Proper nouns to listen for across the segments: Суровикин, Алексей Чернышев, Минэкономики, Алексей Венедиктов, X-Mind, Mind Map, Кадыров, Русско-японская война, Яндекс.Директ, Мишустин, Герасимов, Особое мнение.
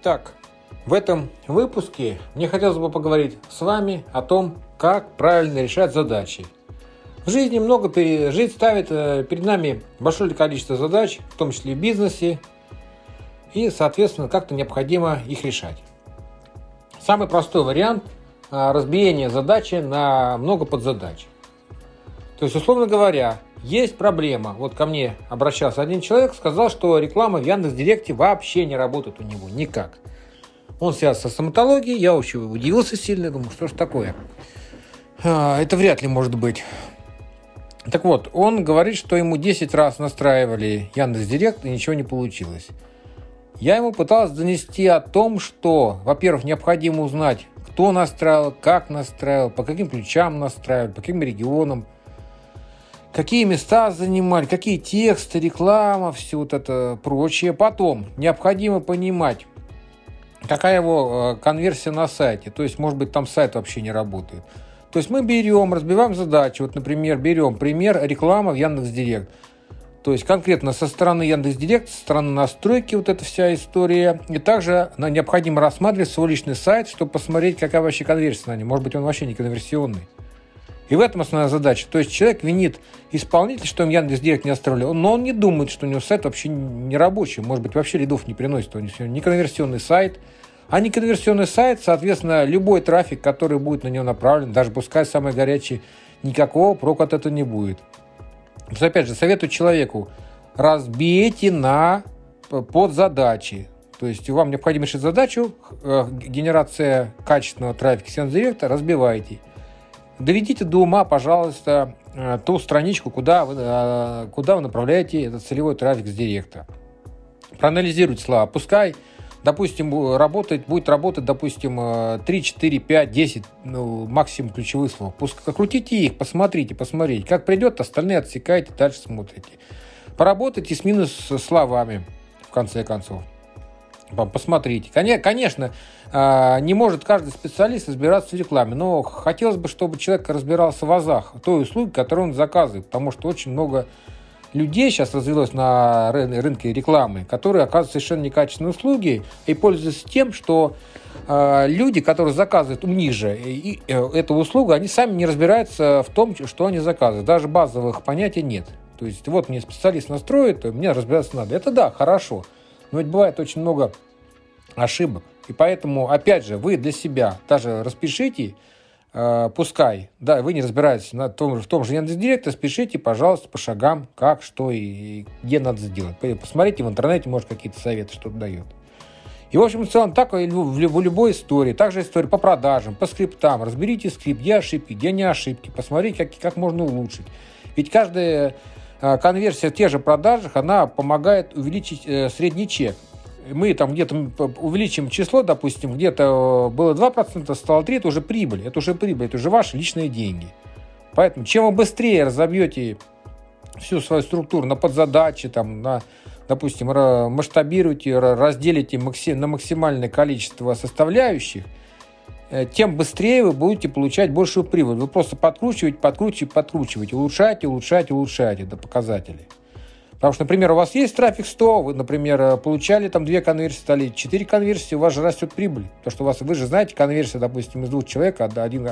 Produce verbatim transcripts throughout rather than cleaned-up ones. Итак, в этом выпуске мне хотелось бы поговорить с вами о том, как правильно решать задачи. В жизни много пере... жизнь ставит перед нами большое количество задач, в том числе и в бизнесе, и, соответственно, как-то необходимо их решать. Самый простой вариант – разбиение задачи на много подзадач. То есть, условно говоря, есть проблема. Вот ко мне обращался один человек, сказал, что реклама в Яндекс.Директе вообще не работает у него никак. Он связан со стоматологией, я вообще удивился сильно, думаю, что ж такое. Это вряд ли может быть. Так вот, он говорит, что ему десять раз настраивали Яндекс.Директ и ничего не получилось. Я ему пытался донести о том, что, во-первых, необходимо узнать, кто настраивал, как настраивал, по каким ключам настраивал, по каким регионам. Какие места занимали, какие тексты, реклама, все вот это прочее. Потом необходимо понимать, какая его конверсия на сайте. То есть, может быть, там сайт вообще не работает. То есть мы берем, разбиваем задачи. Вот, например, берем пример реклама в Яндекс.Директ. То есть конкретно со стороны Яндекс.Директ, со стороны настройки вот эта вся история. И также необходимо рассматривать свой личный сайт, чтобы посмотреть, какая вообще конверсия на нем. Может быть, он вообще не конверсионный. И в этом основная задача. То есть человек винит исполнителя, что им Яндекс.Директ не отстраивал, но он не думает, что у него сайт вообще не рабочий, может быть, вообще рядов не приносит, у него не конверсионный сайт. А не конверсионный сайт, соответственно, любой трафик, который будет на него направлен, даже пускай самый горячий, никакого прока от этого не будет. Потому, опять же, советую человеку, разбейте на подзадачи. То есть вам необходимо решить задачу, генерация качественного трафика с Яндекс.Директа, разбивайте. Доведите до ума, пожалуйста, ту страничку, куда вы, куда вы направляете этот целевой трафик с Директа. Проанализируйте слова. Пускай, допустим, работать, будет работать, допустим, три, четыре, пять, десять, ну, максимум ключевых слов. Пускай крутите их, посмотрите, посмотрите. Как придет, остальные отсекаете, дальше смотрите. Поработайте с минус словами, в конце концов. Посмотрите. Конечно, не может каждый специалист разбираться в рекламе, но хотелось бы, чтобы человек разбирался в азах той услуги, которую он заказывает, потому что очень много людей сейчас развелось на рынке рекламы, которые оказывают совершенно некачественные услуги и пользуются тем, что люди, которые заказывают у них же эту услугу, они сами не разбираются в том, что они заказывают. Даже базовых понятий нет. То есть вот мне специалист настроит, мне разбираться надо. Это да, хорошо. Но ведь бывает очень много ошибок. И поэтому, опять же, вы для себя даже распишите, э, пускай, да, вы не разбираетесь на том, в том же Яндекс.Директе, распишите, пожалуйста, по шагам, как, что и где надо сделать. Посмотрите в интернете, может, какие-то советы что-то дает. И, в общем, в целом, так и в любой истории. Также история по продажам, по скриптам. Разберите скрипт, где ошибки, где не ошибки. Посмотрите, как, как можно улучшить. Ведь каждая... конверсия в тех же продажах, она помогает увеличить э, средний чек. Мы там где-то увеличим число, допустим, где-то было два процента, стало три процента, это уже прибыль, это уже прибыль, это уже ваши личные деньги. Поэтому чем вы быстрее разобьете всю свою структуру на подзадачи, там, на, допустим, масштабируете, разделите макси- на максимальное количество составляющих, тем быстрее вы будете получать большую прибыль. Вы просто подкручиваете, подкручиваете, подкручиваете, улучшаете, улучшаете, улучшаете до показателей. Потому что, например, у вас есть трафик сто, вы, например, получали там две конверсии, стали четыре конверсии, у вас же растет прибыль. Потому что у вас, вы же знаете, конверсия, допустим, из двух человек, один,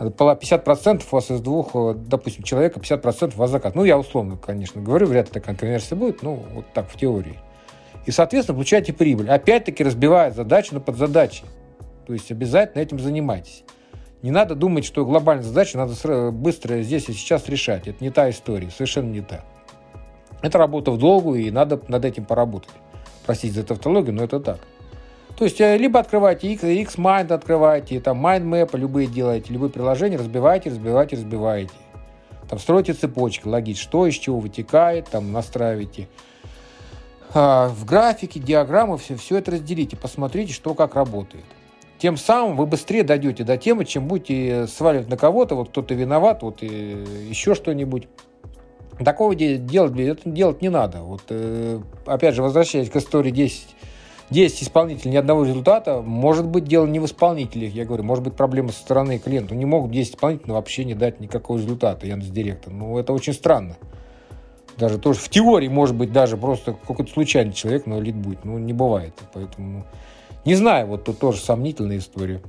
пятьдесят процентов у вас из двух, допустим, человека, пятьдесят процентов у вас заказ. Ну, я условно, конечно, говорю, вряд ли такая конверсия будет, ну, вот так в теории. И, соответственно, получаете прибыль. Опять-таки разбивая задачу на подзадачи. То есть обязательно этим занимайтесь. Не надо думать, что глобальная задача надо быстро здесь и сейчас решать. Это не та история, совершенно не та. Это работа вдолгую, и надо над этим поработать. Простите за тавтологию, но это так. То есть либо открывайте X-Mind, открывайте, там Mind Map, любые делаете, любые приложения, разбивайте, разбивайте, разбивайте. Там строите цепочки, логично, что из чего вытекает, там настраивайте. в графике, диаграммы, все, все это разделите, посмотрите, что как работает. Тем самым вы быстрее дойдете до темы, чем будете сваливать на кого-то, вот кто-то виноват, вот и еще что-нибудь. Такого делать, это делать не надо. Вот, опять же, возвращаясь к истории десять, десять исполнителей, ни одного результата, может быть, дело не в исполнителях, я говорю, может быть, проблема со стороны клиента. Не могут десять исполнителей вообще не дать никакого результата Яндекс.Директа. Ну, это очень странно. Даже тоже в теории, может быть, даже просто какой-то случайный человек, но лид будет. Ну, не бывает. Поэтому не знаю, вот тут тоже сомнительная история.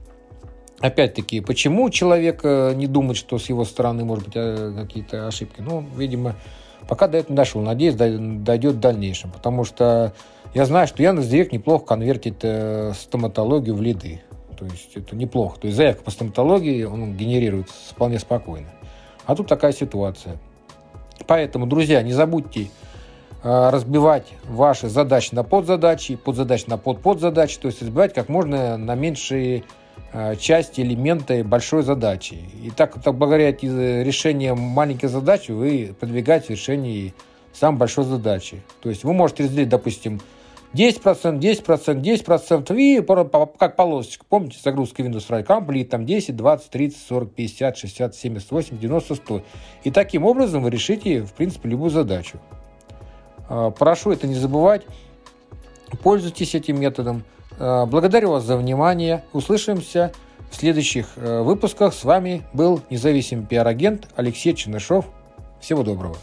Опять-таки, почему человек не думает, что с его стороны, может быть, какие-то ошибки? Ну, видимо, пока до этого не дошел. Надеюсь, дойдет в дальнейшем. Потому что я знаю, что Яндекс.Директ неплохо конвертит стоматологию в лиды. То есть это неплохо. То есть заявка по стоматологии он генерирует вполне спокойно. А тут такая ситуация. Поэтому, друзья, не забудьте разбивать ваши задачи на подзадачи, подзадачи на подподзадачи, то есть разбивать как можно на меньшие части, элементы большой задачи. И так, так благодаря решению маленькой задачи вы продвигаете решение самой большой задачи. То есть вы можете разделить, допустим, десять процентов, десять процентов, десять процентов, и как полосочка, помните, загрузка Windows Right Complete, там десять, двадцать, тридцать, сорок, пятьдесят, шестьдесят, семьдесят, восемьдесят, девяносто, сто. И таким образом вы решите, в принципе, любую задачу. Прошу это не забывать. Пользуйтесь этим методом. Благодарю вас за внимание. Услышимся в следующих выпусках. С вами был независимый пиар-агент Алексей Чернышев. Всего доброго.